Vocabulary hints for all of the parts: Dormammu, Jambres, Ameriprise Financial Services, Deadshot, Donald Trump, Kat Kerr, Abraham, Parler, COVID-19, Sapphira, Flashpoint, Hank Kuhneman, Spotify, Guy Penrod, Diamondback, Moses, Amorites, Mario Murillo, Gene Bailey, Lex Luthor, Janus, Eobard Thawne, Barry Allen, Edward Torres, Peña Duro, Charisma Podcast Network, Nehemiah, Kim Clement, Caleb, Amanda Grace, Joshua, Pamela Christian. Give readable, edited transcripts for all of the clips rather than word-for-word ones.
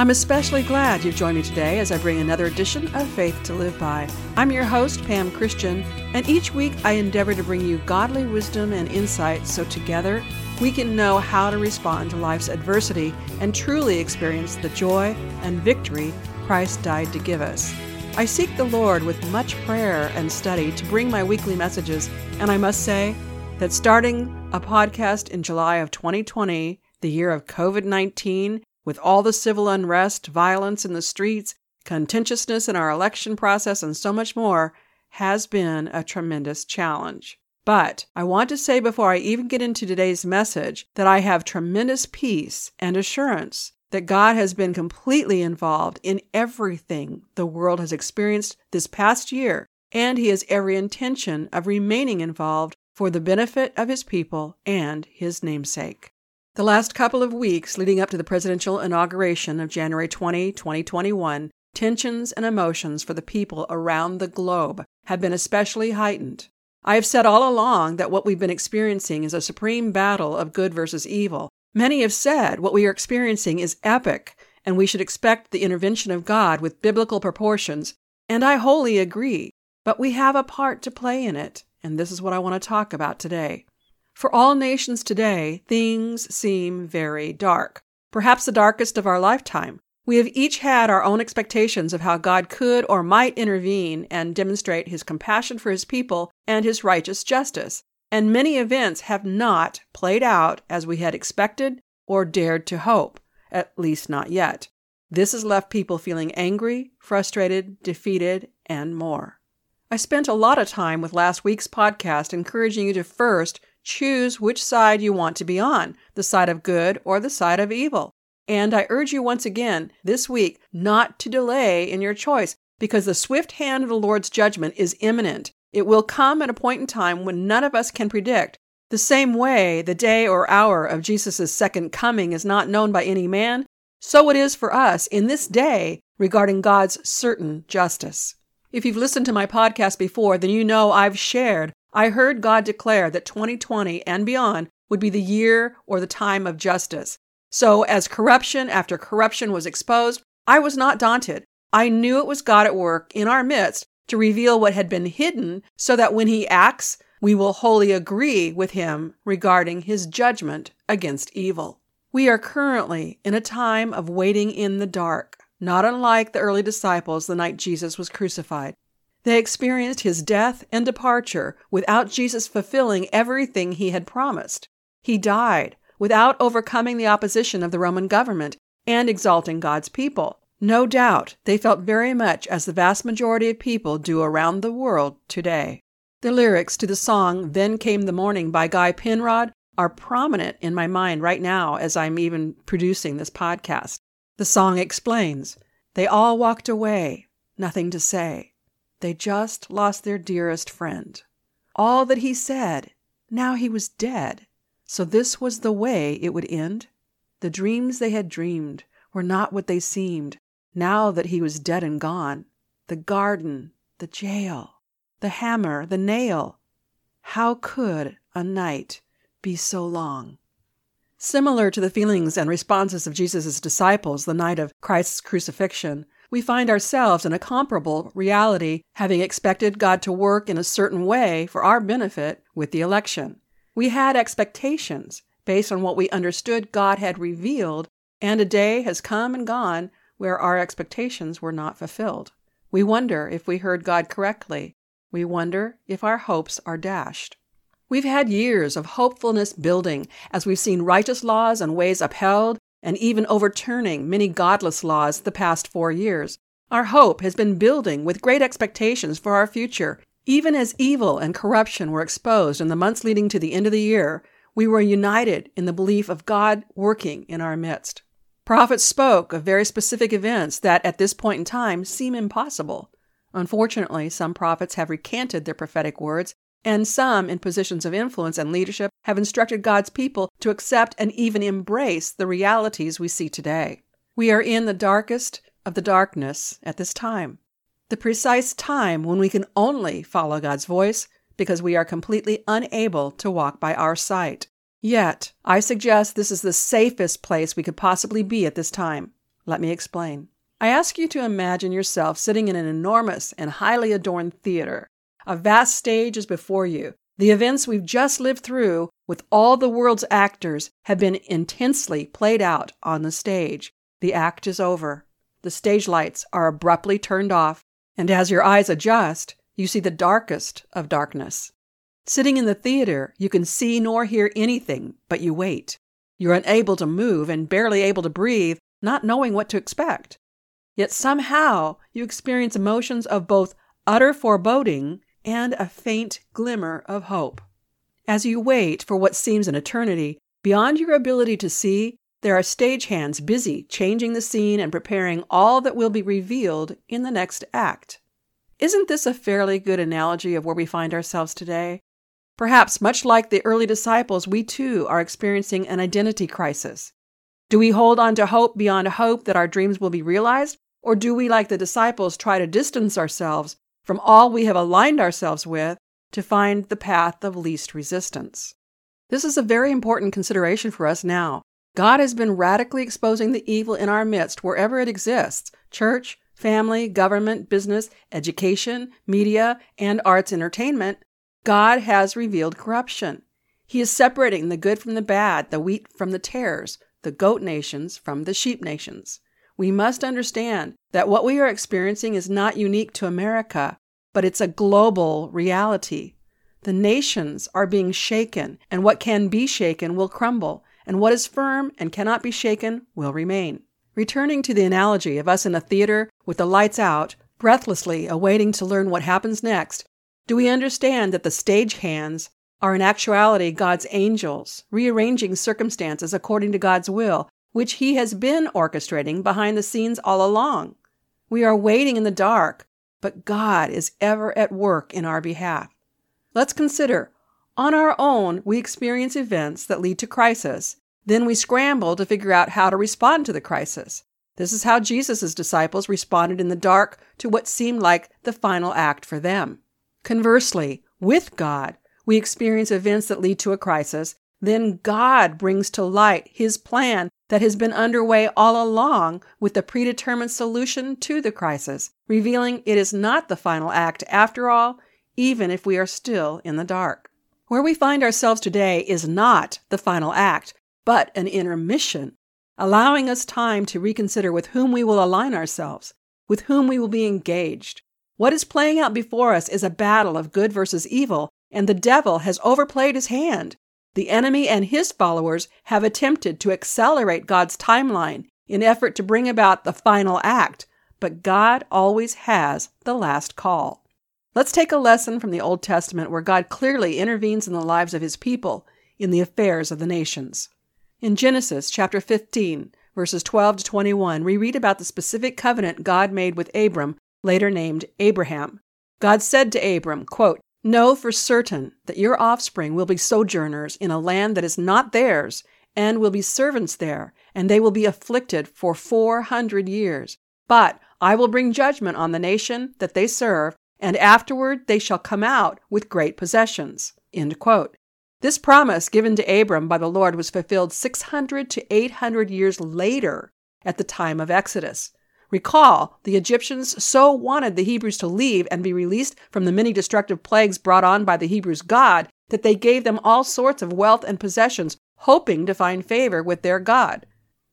I'm especially glad you've joined me today as I bring another edition of Faith to Live By. I'm your host, Pam Christian, and each week I endeavor to bring you godly wisdom and insight so together we can know how to respond to life's adversity and truly experience the joy and victory Christ died to give us. I seek the Lord with much prayer and study to bring my weekly messages, and I must say that starting a podcast in July of 2020, the year of COVID-19, with all the civil unrest, violence in the streets, contentiousness in our election process, and so much more, has been a tremendous challenge. But I want to say before I even get into today's message that I have tremendous peace and assurance that God has been completely involved in everything the world has experienced this past year, and He has every intention of remaining involved for the benefit of His people and His namesake. The last couple of weeks leading up to the presidential inauguration of January 20, 2021, tensions and emotions for the people around the globe have been especially heightened. I have said all along that what we've been experiencing is a supreme battle of good versus evil. Many have said what we are experiencing is epic, and we should expect the intervention of God with biblical proportions, and I wholly agree, but we have a part to play in it, and this is what I want to talk about today. For all nations today, things seem very dark, perhaps the darkest of our lifetime. We have each had our own expectations of how God could or might intervene and demonstrate His compassion for His people and His righteous justice, and many events have not played out as we had expected or dared to hope, at least not yet. This has left people feeling angry, frustrated, defeated, and more. I spent a lot of time with last week's podcast encouraging you to first choose which side you want to be on, the side of good or the side of evil. And I urge you once again this week not to delay in your choice, because the swift hand of the Lord's judgment is imminent. It will come at a point in time when none of us can predict. The same way the day or hour of Jesus' second coming is not known by any man, so it is for us in this day regarding God's certain justice. If you've listened to my podcast before, then you know I've shared. I heard God declare that 2020 and beyond would be the year or the time of justice. So as corruption after corruption was exposed, I was not daunted. I knew it was God at work in our midst to reveal what had been hidden so that when He acts, we will wholly agree with Him regarding His judgment against evil. We are currently in a time of waiting in the dark, not unlike the early disciples the night Jesus was crucified. They experienced His death and departure without Jesus fulfilling everything He had promised. He died without overcoming the opposition of the Roman government and exalting God's people. No doubt, they felt very much as the vast majority of people do around the world today. The lyrics to the song Then Came the Morning by Guy Penrod are prominent in my mind right now as I'm even producing this podcast. The song explains, "They all walked away, nothing to say. They just lost their dearest friend. All that he said, now he was dead. So this was the way it would end. The dreams they had dreamed were not what they seemed. Now that he was dead and gone, the garden, the jail, the hammer, the nail. How could a night be so long?" Similar to the feelings and responses of Jesus' disciples the night of Christ's crucifixion, we find ourselves in a comparable reality, having expected God to work in a certain way for our benefit with the election. We had expectations based on what we understood God had revealed, and a day has come and gone where our expectations were not fulfilled. We wonder if we heard God correctly. We wonder if our hopes are dashed. We've had years of hopefulness building as we've seen righteous laws and ways upheld and even overturning many godless laws the past 4 years. Our hope has been building with great expectations for our future. Even as evil and corruption were exposed in the months leading to the end of the year, we were united in the belief of God working in our midst. Prophets spoke of very specific events that at this point in time seem impossible. Unfortunately, some prophets have recanted their prophetic words, and some in positions of influence and leadership have instructed God's people to accept and even embrace the realities we see today. We are in the darkest of the darkness at this time. The precise time when we can only follow God's voice because we are completely unable to walk by our sight. Yet, I suggest this is the safest place we could possibly be at this time. Let me explain. I ask you to imagine yourself sitting in an enormous and highly adorned theater. A vast stage is before you. The events we've just lived through with all the world's actors have been intensely played out on the stage. The act is over. The stage lights are abruptly turned off, and as your eyes adjust, you see the darkest of darkness. Sitting in the theater, you can see nor hear anything, but you wait. You're unable to move and barely able to breathe, not knowing what to expect. Yet somehow, you experience emotions of both utter foreboding and a faint glimmer of hope. As you wait for what seems an eternity, beyond your ability to see, there are stagehands busy changing the scene and preparing all that will be revealed in the next act. Isn't this a fairly good analogy of where we find ourselves today? Perhaps, much like the early disciples, we too are experiencing an identity crisis. Do we hold on to hope beyond hope that our dreams will be realized? Or do we, like the disciples, try to distance ourselves from all we have aligned ourselves with to find the path of least resistance? This is a very important consideration for us now. God has been radically exposing the evil in our midst wherever it exists: church, family, government, business, education, media, and arts entertainment. God has revealed corruption. He is separating the good from the bad, the wheat from the tares, the goat nations from the sheep nations. We must understand that what we are experiencing is not unique to America, but it's a global reality. The nations are being shaken, and what can be shaken will crumble, and what is firm and cannot be shaken will remain. Returning to the analogy of us in a theater with the lights out, breathlessly awaiting to learn what happens next, do we understand that the stagehands are in actuality God's angels, rearranging circumstances according to God's will, which He has been orchestrating behind the scenes all along? We are waiting in the dark, but God is ever at work in our behalf. Let's consider, on our own, we experience events that lead to crisis. Then we scramble to figure out how to respond to the crisis. This is how Jesus' disciples responded in the dark to what seemed like the final act for them. Conversely, with God, we experience events that lead to a crisis. Then God brings to light His plan that has been underway all along with the predetermined solution to the crisis, revealing it is not the final act after all, even if we are still in the dark. Where we find ourselves today is not the final act, but an intermission, allowing us time to reconsider with whom we will align ourselves, with whom we will be engaged. What is playing out before us is a battle of good versus evil, and the devil has overplayed his hand. The enemy and his followers have attempted to accelerate God's timeline in effort to bring about the final act, but God always has the last call. Let's take a lesson from the Old Testament where God clearly intervenes in the lives of His people, in the affairs of the nations. In Genesis chapter 15, verses 12 to 21, we read about the specific covenant God made with Abram, later named Abraham. God said to Abram, quote, "Know for certain that your offspring will be sojourners in a land that is not theirs, and will be servants there, and they will be afflicted for 400 years. But I will bring judgment on the nation that they serve, and afterward they shall come out with great possessions." End quote. This promise given to Abram by the Lord was fulfilled 600 to 800 years later at the time of Exodus. Recall, the Egyptians so wanted the Hebrews to leave and be released from the many destructive plagues brought on by the Hebrews' God that they gave them all sorts of wealth and possessions, hoping to find favor with their God.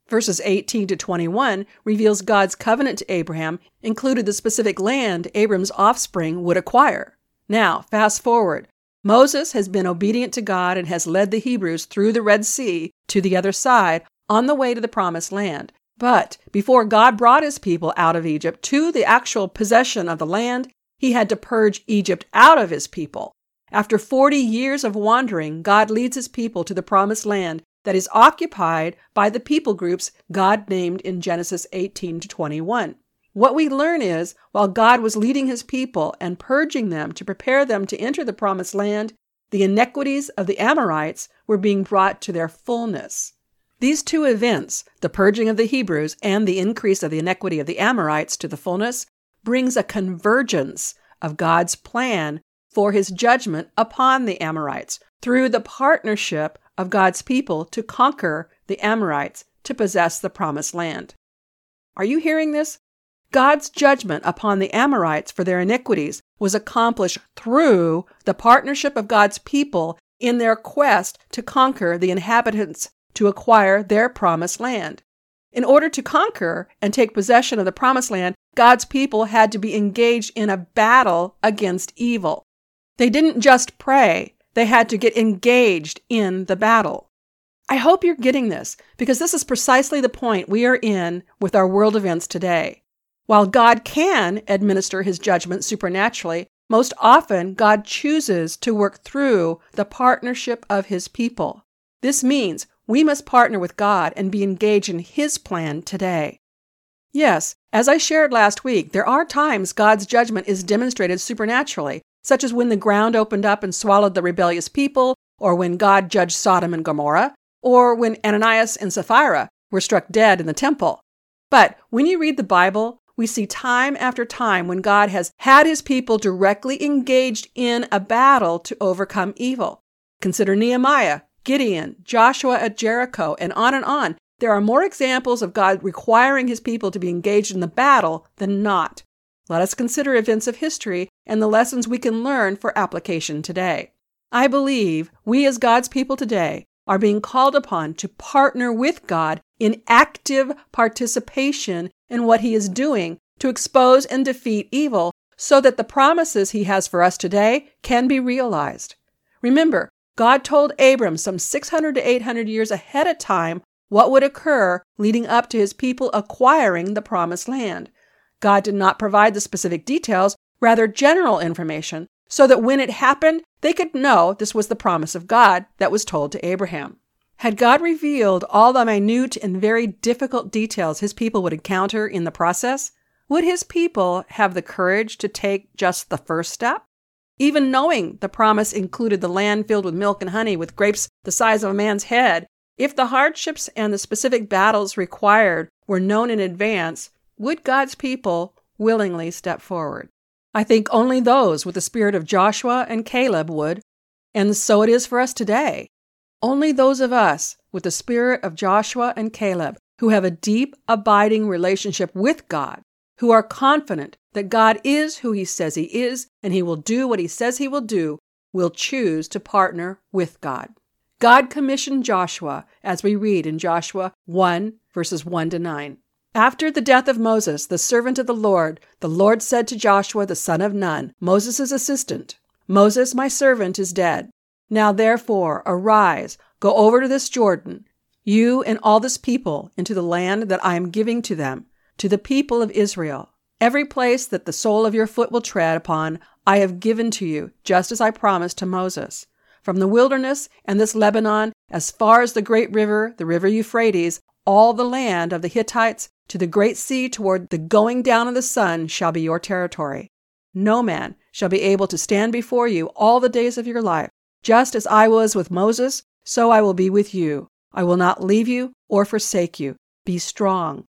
Verses 18 to 21 reveals God's covenant to Abraham included the specific land Abram's offspring would acquire. Now, fast forward. Moses has been obedient to God and has led the Hebrews through the Red Sea to the other side on the way to the Promised Land. But before God brought His people out of Egypt to the actual possession of the land, He had to purge Egypt out of His people. After 40 years of wandering, God leads His people to the Promised Land that is occupied by the people groups God named in Genesis 18 to 21. What we learn is, while God was leading His people and purging them to prepare them to enter the Promised Land, the iniquities of the Amorites were being brought to their fullness. These two events, the purging of the Hebrews and the increase of the iniquity of the Amorites to the fullness, brings a convergence of God's plan for His judgment upon the Amorites through the partnership of God's people to conquer the Amorites to possess the Promised Land. Are you hearing this? God's judgment upon the Amorites for their iniquities was accomplished through the partnership of God's people in their quest to conquer the inhabitants to acquire their promised land. In order to conquer and take possession of the promised land, God's people had to be engaged in a battle against evil. They didn't just pray, they had to get engaged in the battle. I hope you're getting this, because this is precisely the point we are in with our world events today. While God can administer his judgment supernaturally, most often God chooses to work through the partnership of his people. This means we must partner with God and be engaged in his plan today. Yes, as I shared last week, there are times God's judgment is demonstrated supernaturally, such as when the ground opened up and swallowed the rebellious people, or when God judged Sodom and Gomorrah, or when Ananias and Sapphira were struck dead in the temple. But when you read the Bible, we see time after time when God has had his people directly engaged in a battle to overcome evil. Consider Nehemiah, Gideon, Joshua at Jericho, and on and on. There are more examples of God requiring his people to be engaged in the battle than not. Let us consider events of history and the lessons we can learn for application today. I believe we as God's people today are being called upon to partner with God in active participation in what he is doing to expose and defeat evil so that the promises he has for us today can be realized. Remember, God told Abram some 600 to 800 years ahead of time what would occur leading up to his people acquiring the promised land. God did not provide the specific details, rather general information, so that when it happened, they could know this was the promise of God that was told to Abraham. Had God revealed all the minute and very difficult details his people would encounter in the process, would his people have the courage to take just the first step? Even knowing the promise included the land filled with milk and honey, with grapes the size of a man's head, if the hardships and the specific battles required were known in advance, would God's people willingly step forward? I think only those with the spirit of Joshua and Caleb would, and so it is for us today. Only those of us with the spirit of Joshua and Caleb who have a deep, abiding relationship with God, who are confident that God is who he says he is and he will do what he says he will do, will choose to partner with God. God commissioned Joshua, as we read in Joshua 1, verses 1 to 9. After the death of Moses, the servant of the Lord said to Joshua, the son of Nun, Moses' assistant, Moses, my servant, is dead. Now therefore, arise, go over to this Jordan, you and all this people, into the land that I am giving to them, to the people of Israel. Every place that the sole of your foot will tread upon, I have given to you, just as I promised to Moses. From the wilderness and this Lebanon, as far as the great river, the river Euphrates, all the land of the Hittites, to the great sea toward the going down of the sun shall be your territory. No man shall be able to stand before you all the days of your life. Just as I was with Moses, so I will be with you. I will not leave you or forsake you. Be strong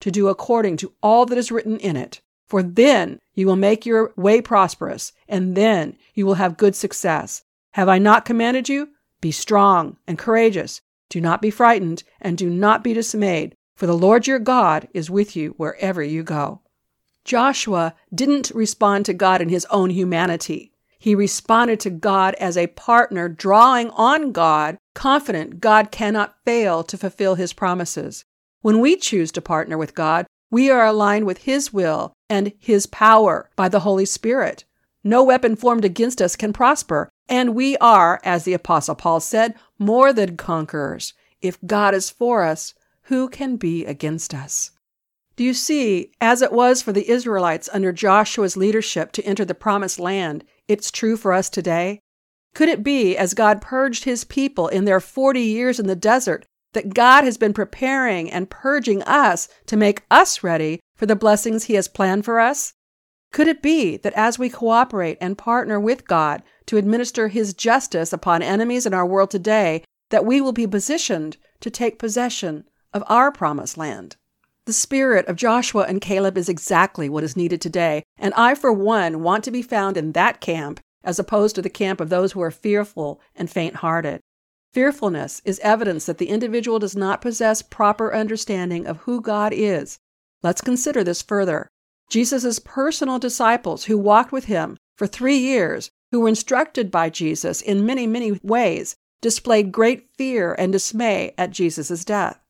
to do according to all that is written in it. For then you will make your way prosperous, and then you will have good success. Have I not commanded you? Be strong and courageous. Do not be frightened, and do not be dismayed. For the Lord your God is with you wherever you go. Joshua didn't respond to God in his own humanity. He responded to God as a partner, drawing on God, confident God cannot fail to fulfill his promises. When we choose to partner with God, we are aligned with his will and his power by the Holy Spirit. No weapon formed against us can prosper, and we are, as the Apostle Paul said, more than conquerors. If God is for us, who can be against us? Do you see, as it was for the Israelites under Joshua's leadership to enter the promised land, it's true for us today? Could it be, as God purged his people in their 40 years in the desert, that God has been preparing and purging us to make us ready for the blessings He has planned for us? Could it be that as we cooperate and partner with God to administer His justice upon enemies in our world today, that we will be positioned to take possession of our promised land? The spirit of Joshua and Caleb is exactly what is needed today, and I, for one, want to be found in that camp as opposed to the camp of those who are fearful and faint-hearted. Fearfulness is evidence that the individual does not possess proper understanding of who God is. Let's consider this further. Jesus' personal disciples who walked with Him for 3 years, who were instructed by Jesus in many, many ways, displayed great fear and dismay at Jesus' death.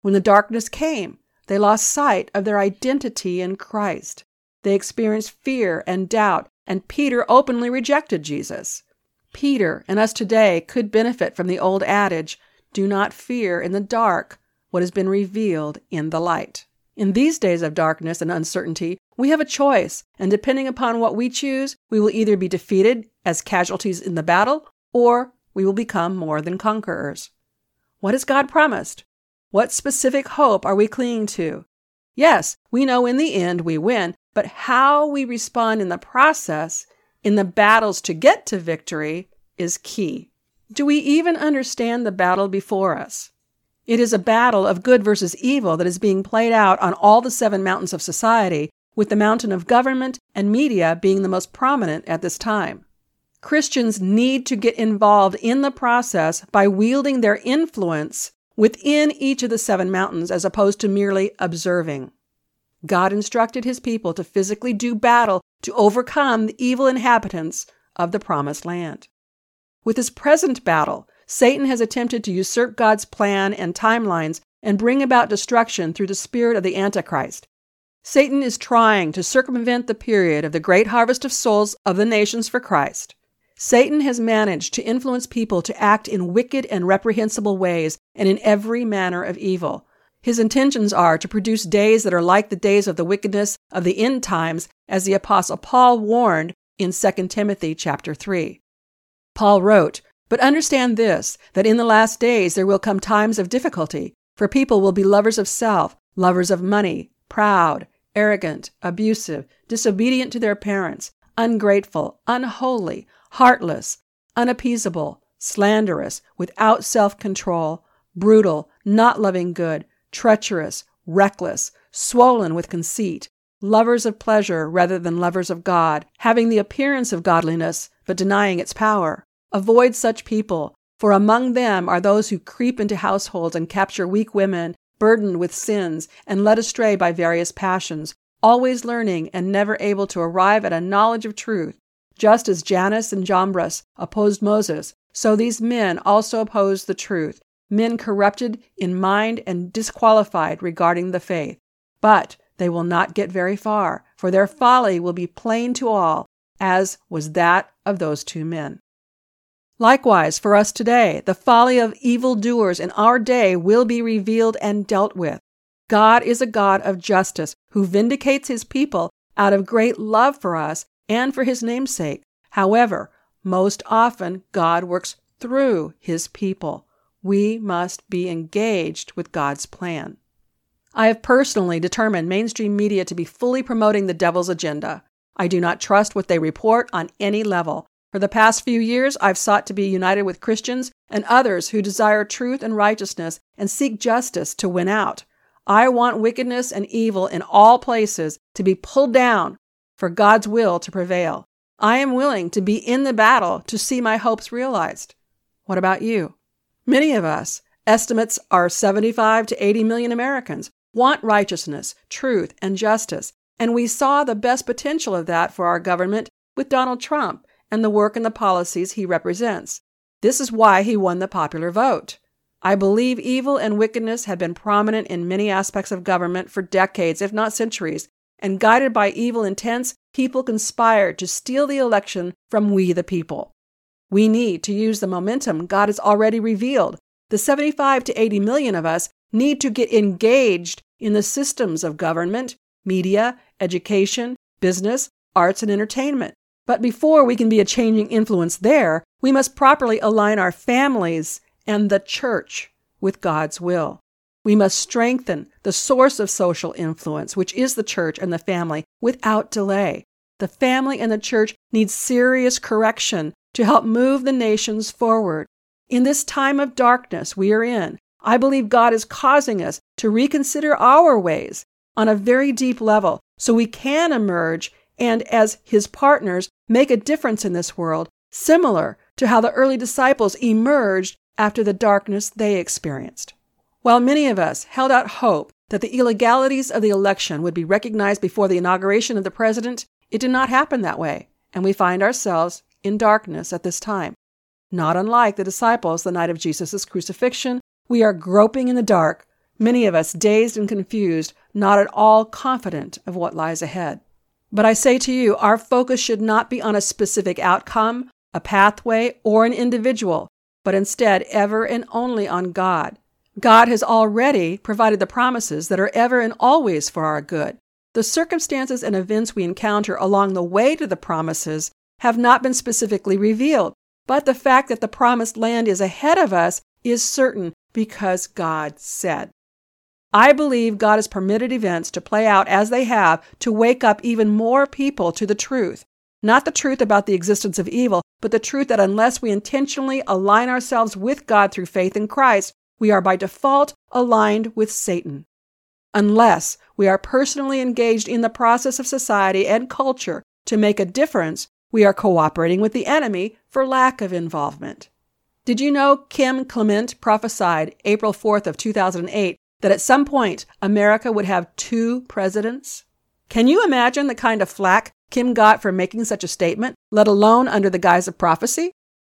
When the darkness came, they lost sight of their identity in Christ. They experienced fear and doubt, and Peter openly rejected Jesus. Peter and us today could benefit from the old adage, do not fear in the dark what has been revealed in the light. In these days of darkness and uncertainty, we have a choice, and depending upon what we choose, we will either be defeated as casualties in the battle, or we will become more than conquerors. What has God promised? What specific hope are we clinging to? Yes, we know in the end we win, but how we respond in the process, in the battles to get to victory, is key. Do we even understand the battle before us? It is a battle of good versus evil that is being played out on all the seven mountains of society, with the mountain of government and media being the most prominent at this time. Christians need to get involved in the process by wielding their influence within each of the seven mountains, as opposed to merely observing. God instructed His people to physically do battle to overcome the evil inhabitants of the promised land. With his present battle, Satan has attempted to usurp God's plan and timelines and bring about destruction through the spirit of the Antichrist. Satan is trying to circumvent the period of the great harvest of souls of the nations for Christ. Satan has managed to influence people to act in wicked and reprehensible ways and in every manner of evil. His intentions are to produce days that are like the days of the wickedness of the end times, as the Apostle Paul warned in 2 Timothy chapter 3. Paul wrote, "But understand this, that in the last days there will come times of difficulty, for people will be lovers of self, lovers of money, proud, arrogant, abusive, disobedient to their parents, ungrateful, unholy, heartless, unappeasable, slanderous, without self-control, brutal, not loving good, treacherous, reckless, swollen with conceit, lovers of pleasure rather than lovers of God, having the appearance of godliness but denying its power. Avoid such people, for among them are those who creep into households and capture weak women, burdened with sins and led astray by various passions, always learning and never able to arrive at a knowledge of truth. Just as Janus and Jambres opposed Moses, so these men also opposed the truth, men corrupted in mind and disqualified regarding the faith. But they will not get very far, for their folly will be plain to all, as was that of those two men." Likewise, for us today, the folly of evildoers in our day will be revealed and dealt with. God is a God of justice who vindicates His people out of great love for us and for His name's sake. However, most often God works through His people. We must be engaged with God's plan. I have personally determined mainstream media to be fully promoting the devil's agenda. I do not trust what they report on any level. For the past few years, I've sought to be united with Christians and others who desire truth and righteousness and seek justice to win out. I want wickedness and evil in all places to be pulled down, for God's will to prevail. I am willing to be in the battle to see my hopes realized. What about you? Many of us, estimates are 75 to 80 million Americans, want righteousness, truth, and justice, and we saw the best potential of that for our government with Donald Trump and the work and the policies he represents. This is why he won the popular vote. I believe evil and wickedness have been prominent in many aspects of government for decades, if not centuries, and guided by evil intents, people conspired to steal the election from we the people. We need to use the momentum God has already revealed. The 75 to 80 million of us need to get engaged in the systems of government, media, education, business, arts, and entertainment. But before we can be a changing influence there, we must properly align our families and the church with God's will. We must strengthen the source of social influence, which is the church and the family, without delay. The family and the church need serious correction to help move the nations forward. In this time of darkness we are in, I believe God is causing us to reconsider our ways on a very deep level so we can emerge and, as His partners, make a difference in this world, similar to how the early disciples emerged after the darkness they experienced. While many of us held out hope that the illegalities of the election would be recognized before the inauguration of the president, it did not happen that way, and we find ourselves in darkness at this time. Not unlike the disciples the night of Jesus' crucifixion, we are groping in the dark, many of us dazed and confused, not at all confident of what lies ahead. But I say to you, our focus should not be on a specific outcome, a pathway, or an individual, but instead ever and only on God. God has already provided the promises that are ever and always for our good. The circumstances and events we encounter along the way to the promises have not been specifically revealed, but the fact that the promised land is ahead of us is certain because God said. I believe God has permitted events to play out as they have to wake up even more people to the truth. Not the truth about the existence of evil, but the truth that unless we intentionally align ourselves with God through faith in Christ, we are by default aligned with Satan. Unless we are personally engaged in the process of society and culture to make a difference, we are cooperating with the enemy for lack of involvement. Did you know Kim Clement prophesied April 4th of 2008 that at some point America would have 2 presidents? Can you imagine the kind of flack Kim got for making such a statement, let alone under the guise of prophecy?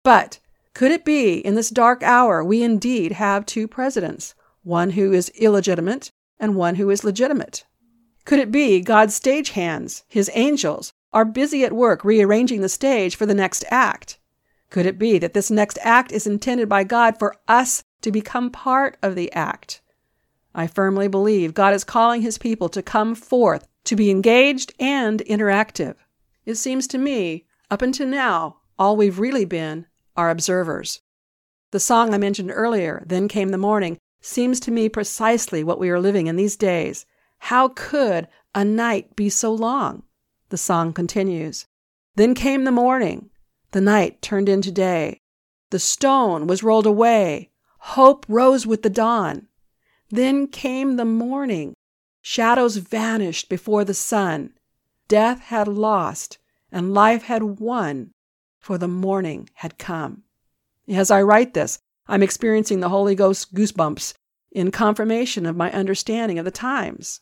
But could it be in this dark hour we indeed have 2 presidents, one who is illegitimate and one who is legitimate? Could it be God's stagehands, His angels, are busy at work rearranging the stage for the next act? Could it be that this next act is intended by God for us to become part of the act? I firmly believe God is calling His people to come forth, to be engaged and interactive. It seems to me, up until now, all we've really been are observers. The song I mentioned earlier, Then Came the Morning, seems to me precisely what we are living in these days. How could a night be so long? The song continues. Then came the morning. The night turned into day. The stone was rolled away. Hope rose with the dawn. Then came the morning. Shadows vanished before the sun. Death had lost, and life had won, for the morning had come. As I write this, I'm experiencing the Holy Ghost goosebumps in confirmation of my understanding of the times.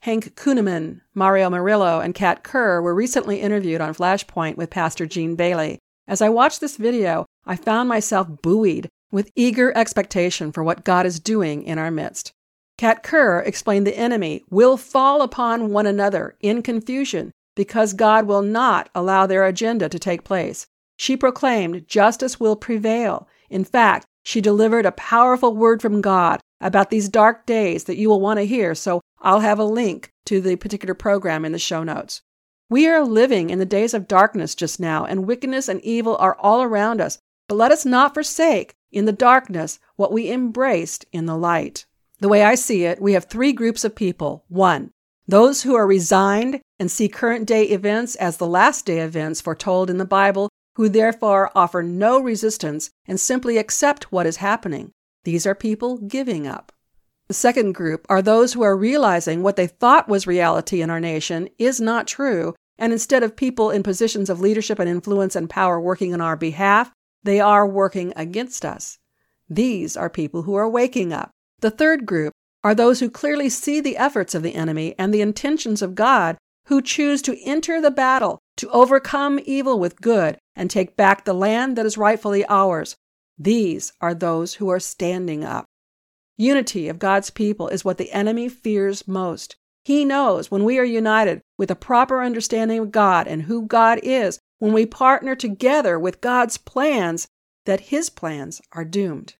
Hank Kuhneman, Mario Murillo, and Kat Kerr were recently interviewed on Flashpoint with Pastor Gene Bailey. As I watched this video, I found myself buoyed with eager expectation for what God is doing in our midst. Kat Kerr explained the enemy will fall upon one another in confusion because God will not allow their agenda to take place. She proclaimed justice will prevail. In fact, she delivered a powerful word from God about these dark days that you will want to hear, so I'll have a link to the particular program in the show notes. We are living in the days of darkness just now, and wickedness and evil are all around us. But let us not forsake in the darkness what we embraced in the light. The way I see it, we have 3 groups of people. 1, those who are resigned and see current day events as the last day events foretold in the Bible, who therefore offer no resistance and simply accept what is happening. These are people giving up. The 2nd group are those who are realizing what they thought was reality in our nation is not true, and instead of people in positions of leadership and influence and power working on our behalf, they are working against us. These are people who are waking up. The 3rd group are those who clearly see the efforts of the enemy and the intentions of God, who choose to enter the battle, to overcome evil with good, and take back the land that is rightfully ours. These are those who are standing up. Unity of God's people is what the enemy fears most. He knows when we are united with a proper understanding of God and who God is, when we partner together with God's plans, that His plans are doomed.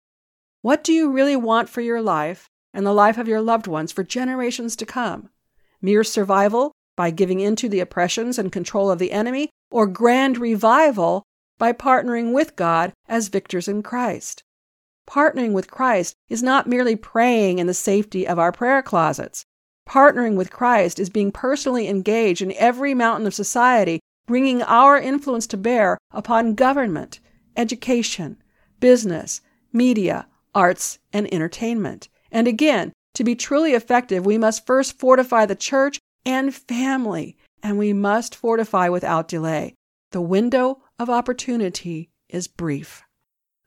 What do you really want for your life and the life of your loved ones for generations to come? Mere survival by giving in to the oppressions and control of the enemy, or grand revival by partnering with God as victors in Christ? Partnering with Christ is not merely praying in the safety of our prayer closets. Partnering with Christ is being personally engaged in every mountain of society, bringing our influence to bear upon government, education, business, media, arts, and entertainment. And again, to be truly effective, we must first fortify the church and family, and we must fortify without delay. The window of opportunity is brief.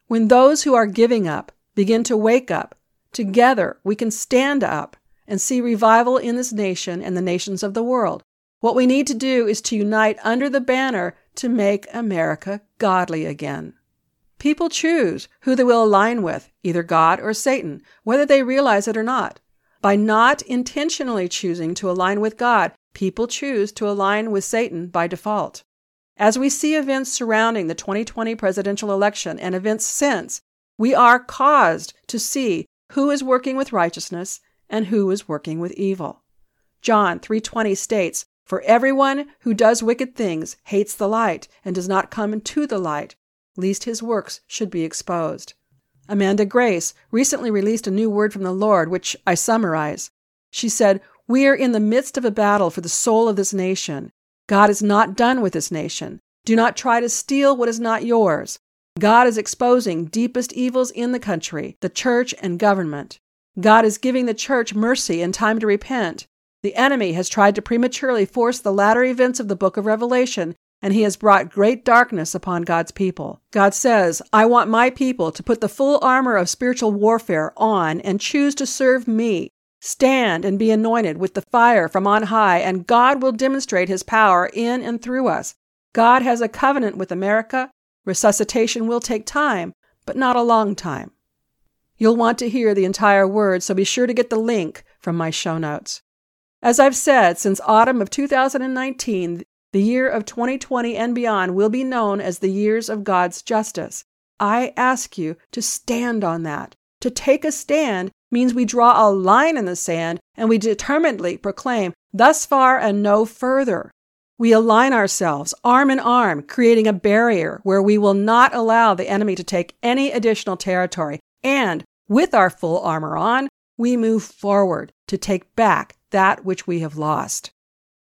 When those who are giving up begin to wake up, together we can stand up and see revival in this nation and the nations of the world. What we need to do is to unite under the banner to make America godly again. People choose who they will align with, either God or Satan, whether they realize it or not. By not intentionally choosing to align with God, people choose to align with Satan by default. As we see events surrounding the 2020 presidential election and events since, we are caused to see who is working with righteousness and who is working with evil. John 3:20 states, "For everyone who does wicked things hates the light and does not come into the light, lest his works should be exposed." Amanda Grace recently released a new word from the Lord, which I summarize. She said, "We are in the midst of a battle for the soul of this nation. God is not done with this nation. Do not try to steal what is not yours. God is exposing deepest evils in the country, the church, and government. God is giving the church mercy and time to repent. The enemy has tried to prematurely force the latter events of the book of Revelation, and he has brought great darkness upon God's people. God says, 'I want my people to put the full armor of spiritual warfare on and choose to serve me. Stand and be anointed with the fire from on high, and God will demonstrate his power in and through us.' God has a covenant with America. Resuscitation will take time, but not a long time." You'll want to hear the entire word, so be sure to get the link from my show notes. As I've said, since autumn of 2019, the year of 2020 and beyond will be known as the years of God's justice. I ask you to stand on that. To take a stand means we draw a line in the sand and we determinedly proclaim, "Thus far and no further." We align ourselves arm in arm, creating a barrier where we will not allow the enemy to take any additional territory. And with our full armor on, we move forward to take back that which we have lost.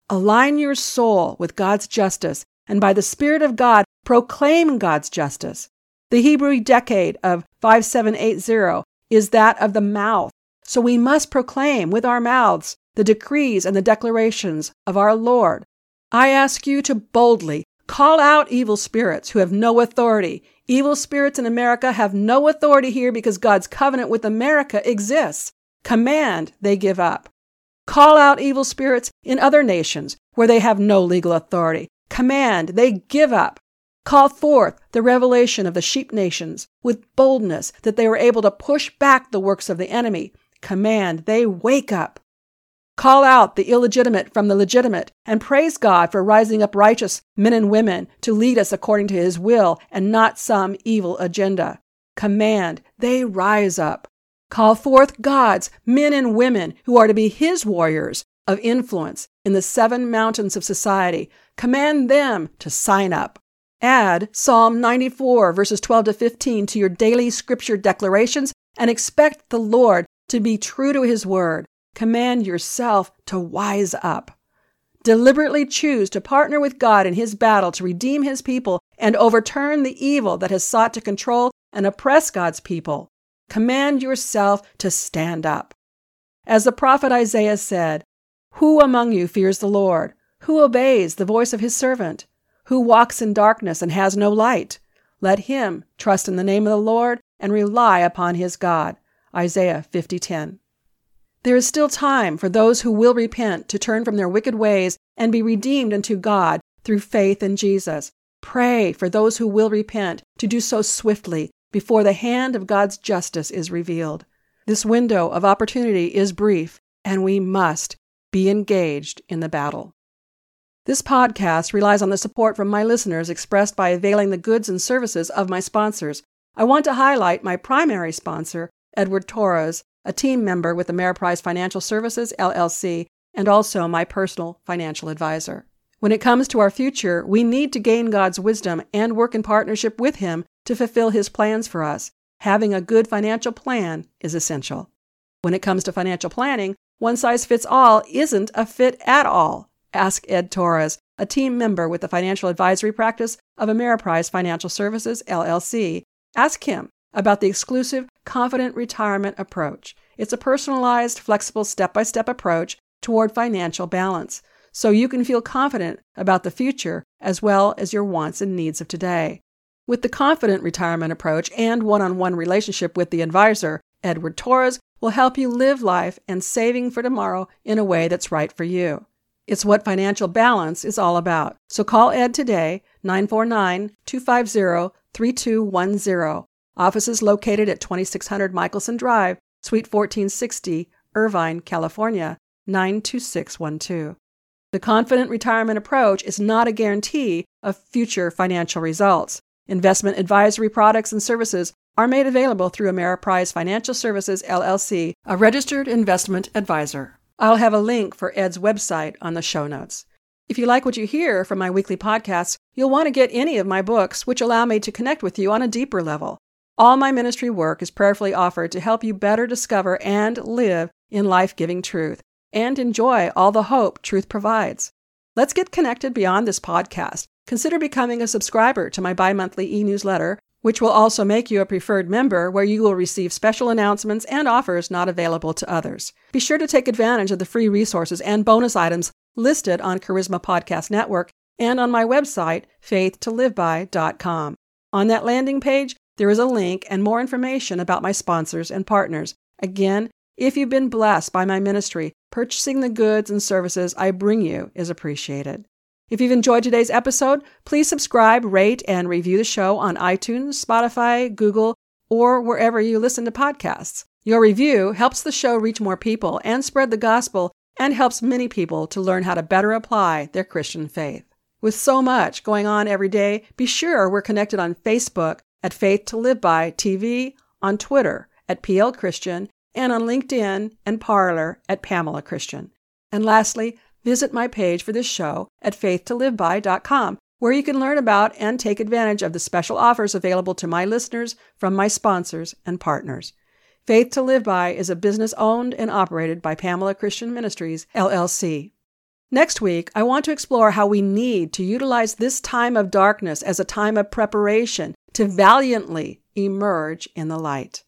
Align your soul with God's justice, and by the Spirit of God, proclaim God's justice. The Hebrew decade of 5780 is that of the mouth, so we must proclaim with our mouths the decrees and the declarations of our Lord. I ask you to boldly call out evil spirits who have no authority. Evil spirits in America have no authority here because God's covenant with America exists. Command, they give up. Call out evil spirits in other nations where they have no legal authority. Command, they give up. Call forth the revelation of the sheep nations with boldness that they were able to push back the works of the enemy. Command, they wake up. Call out the illegitimate from the legitimate, and praise God for rising up righteous men and women to lead us according to his will and not some evil agenda. Command, they rise up. Call forth God's men and women who are to be his warriors of influence in the seven mountains of society. Command them to sign up. Add Psalm 94 verses 12 to 15 to your daily scripture declarations and expect the Lord to be true to his word. Command yourself to wise up. Deliberately choose to partner with God in his battle to redeem his people and overturn the evil that has sought to control and oppress God's people. Command yourself to stand up. As the prophet Isaiah said, "Who among you fears the Lord? Who obeys the voice of his servant? Who walks in darkness and has no light? Let him trust in the name of the Lord and rely upon his God." Isaiah 50:10. There is still time for those who will repent to turn from their wicked ways and be redeemed unto God through faith in Jesus. Pray for those who will repent to do so swiftly before the hand of God's justice is revealed. This window of opportunity is brief, and we must be engaged in the battle. This podcast relies on the support from my listeners expressed by availing the goods and services of my sponsors. I want to highlight my primary sponsor, Edward Torres, a team member with Ameriprise Financial Services, LLC, and also my personal financial advisor. When it comes to our future, we need to gain God's wisdom and work in partnership with him to fulfill his plans for us. having a good financial plan is essential. When it comes to financial planning, one size fits all isn't a fit at all. Ask Ed Torres, a team member with the financial advisory practice of Ameriprise Financial Services, LLC. Ask him about the exclusive Confident Retirement Approach. It's a personalized, flexible, step-by-step approach toward financial balance, so you can feel confident about the future as well as your wants and needs of today. With the Confident Retirement Approach and one-on-one relationship with the advisor, Edward Torres will help you live life and saving for tomorrow in a way that's right for you. It's what financial balance is all about. So call Ed today, 949-250-3210. Office is located at 2600 Michelson Drive, Suite 1460, Irvine, California, 92612. The Confident Retirement Approach is not a guarantee of future financial results. Investment advisory products and services are made available through Ameriprise Financial Services, LLC, a registered investment advisor. I'll have a link for Ed's website on the show notes. If you like what you hear from my weekly podcasts, you'll want to get any of my books, which allow me to connect with you on a deeper level. All my ministry work is prayerfully offered to help you better discover and live in life-giving truth and enjoy all the hope truth provides. Let's get connected beyond this podcast. Consider becoming a subscriber to my bi-monthly e-newsletter, which will also make you a preferred member where you will receive special announcements and offers not available to others. Be sure to take advantage of the free resources and bonus items listed on Charisma Podcast Network and on my website, faithtoliveby.com. On that landing page, there is a link and more information about my sponsors and partners. Again, if you've been blessed by my ministry, purchasing the goods and services I bring you is appreciated. If you've enjoyed today's episode, please subscribe, rate, and review the show on iTunes, Spotify, Google, or wherever you listen to podcasts. Your review helps the show reach more people and spread the gospel and helps many people to learn how to better apply their Christian faith. With so much going on every day, be sure we're connected on Facebook at Faith to Live By TV, on Twitter at PL Christian, and on LinkedIn and Parler at Pamela Christian. And lastly, visit my page for this show at faithtoliveby.com, where you can learn about and take advantage of the special offers available to my listeners from my sponsors and partners. Faith to Live By is a business owned and operated by Pamela Christian Ministries, LLC. Next week, I want to explore how we need to utilize this time of darkness as a time of preparation to valiantly emerge in the light.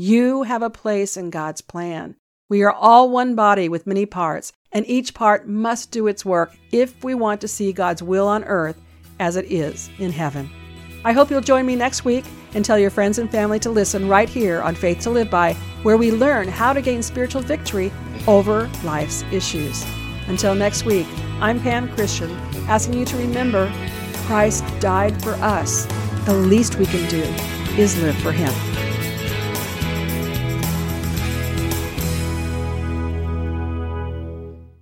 You have a place in God's plan. We are all one body with many parts, and each part must do its work if we want to see God's will on earth as it is in heaven. I hope you'll join me next week and tell your friends and family to listen right here on Faith to Live By, where we learn how to gain spiritual victory over life's issues. Until next week, I'm Pam Christian, asking you to remember Christ died for us. The least we can do is live for Him.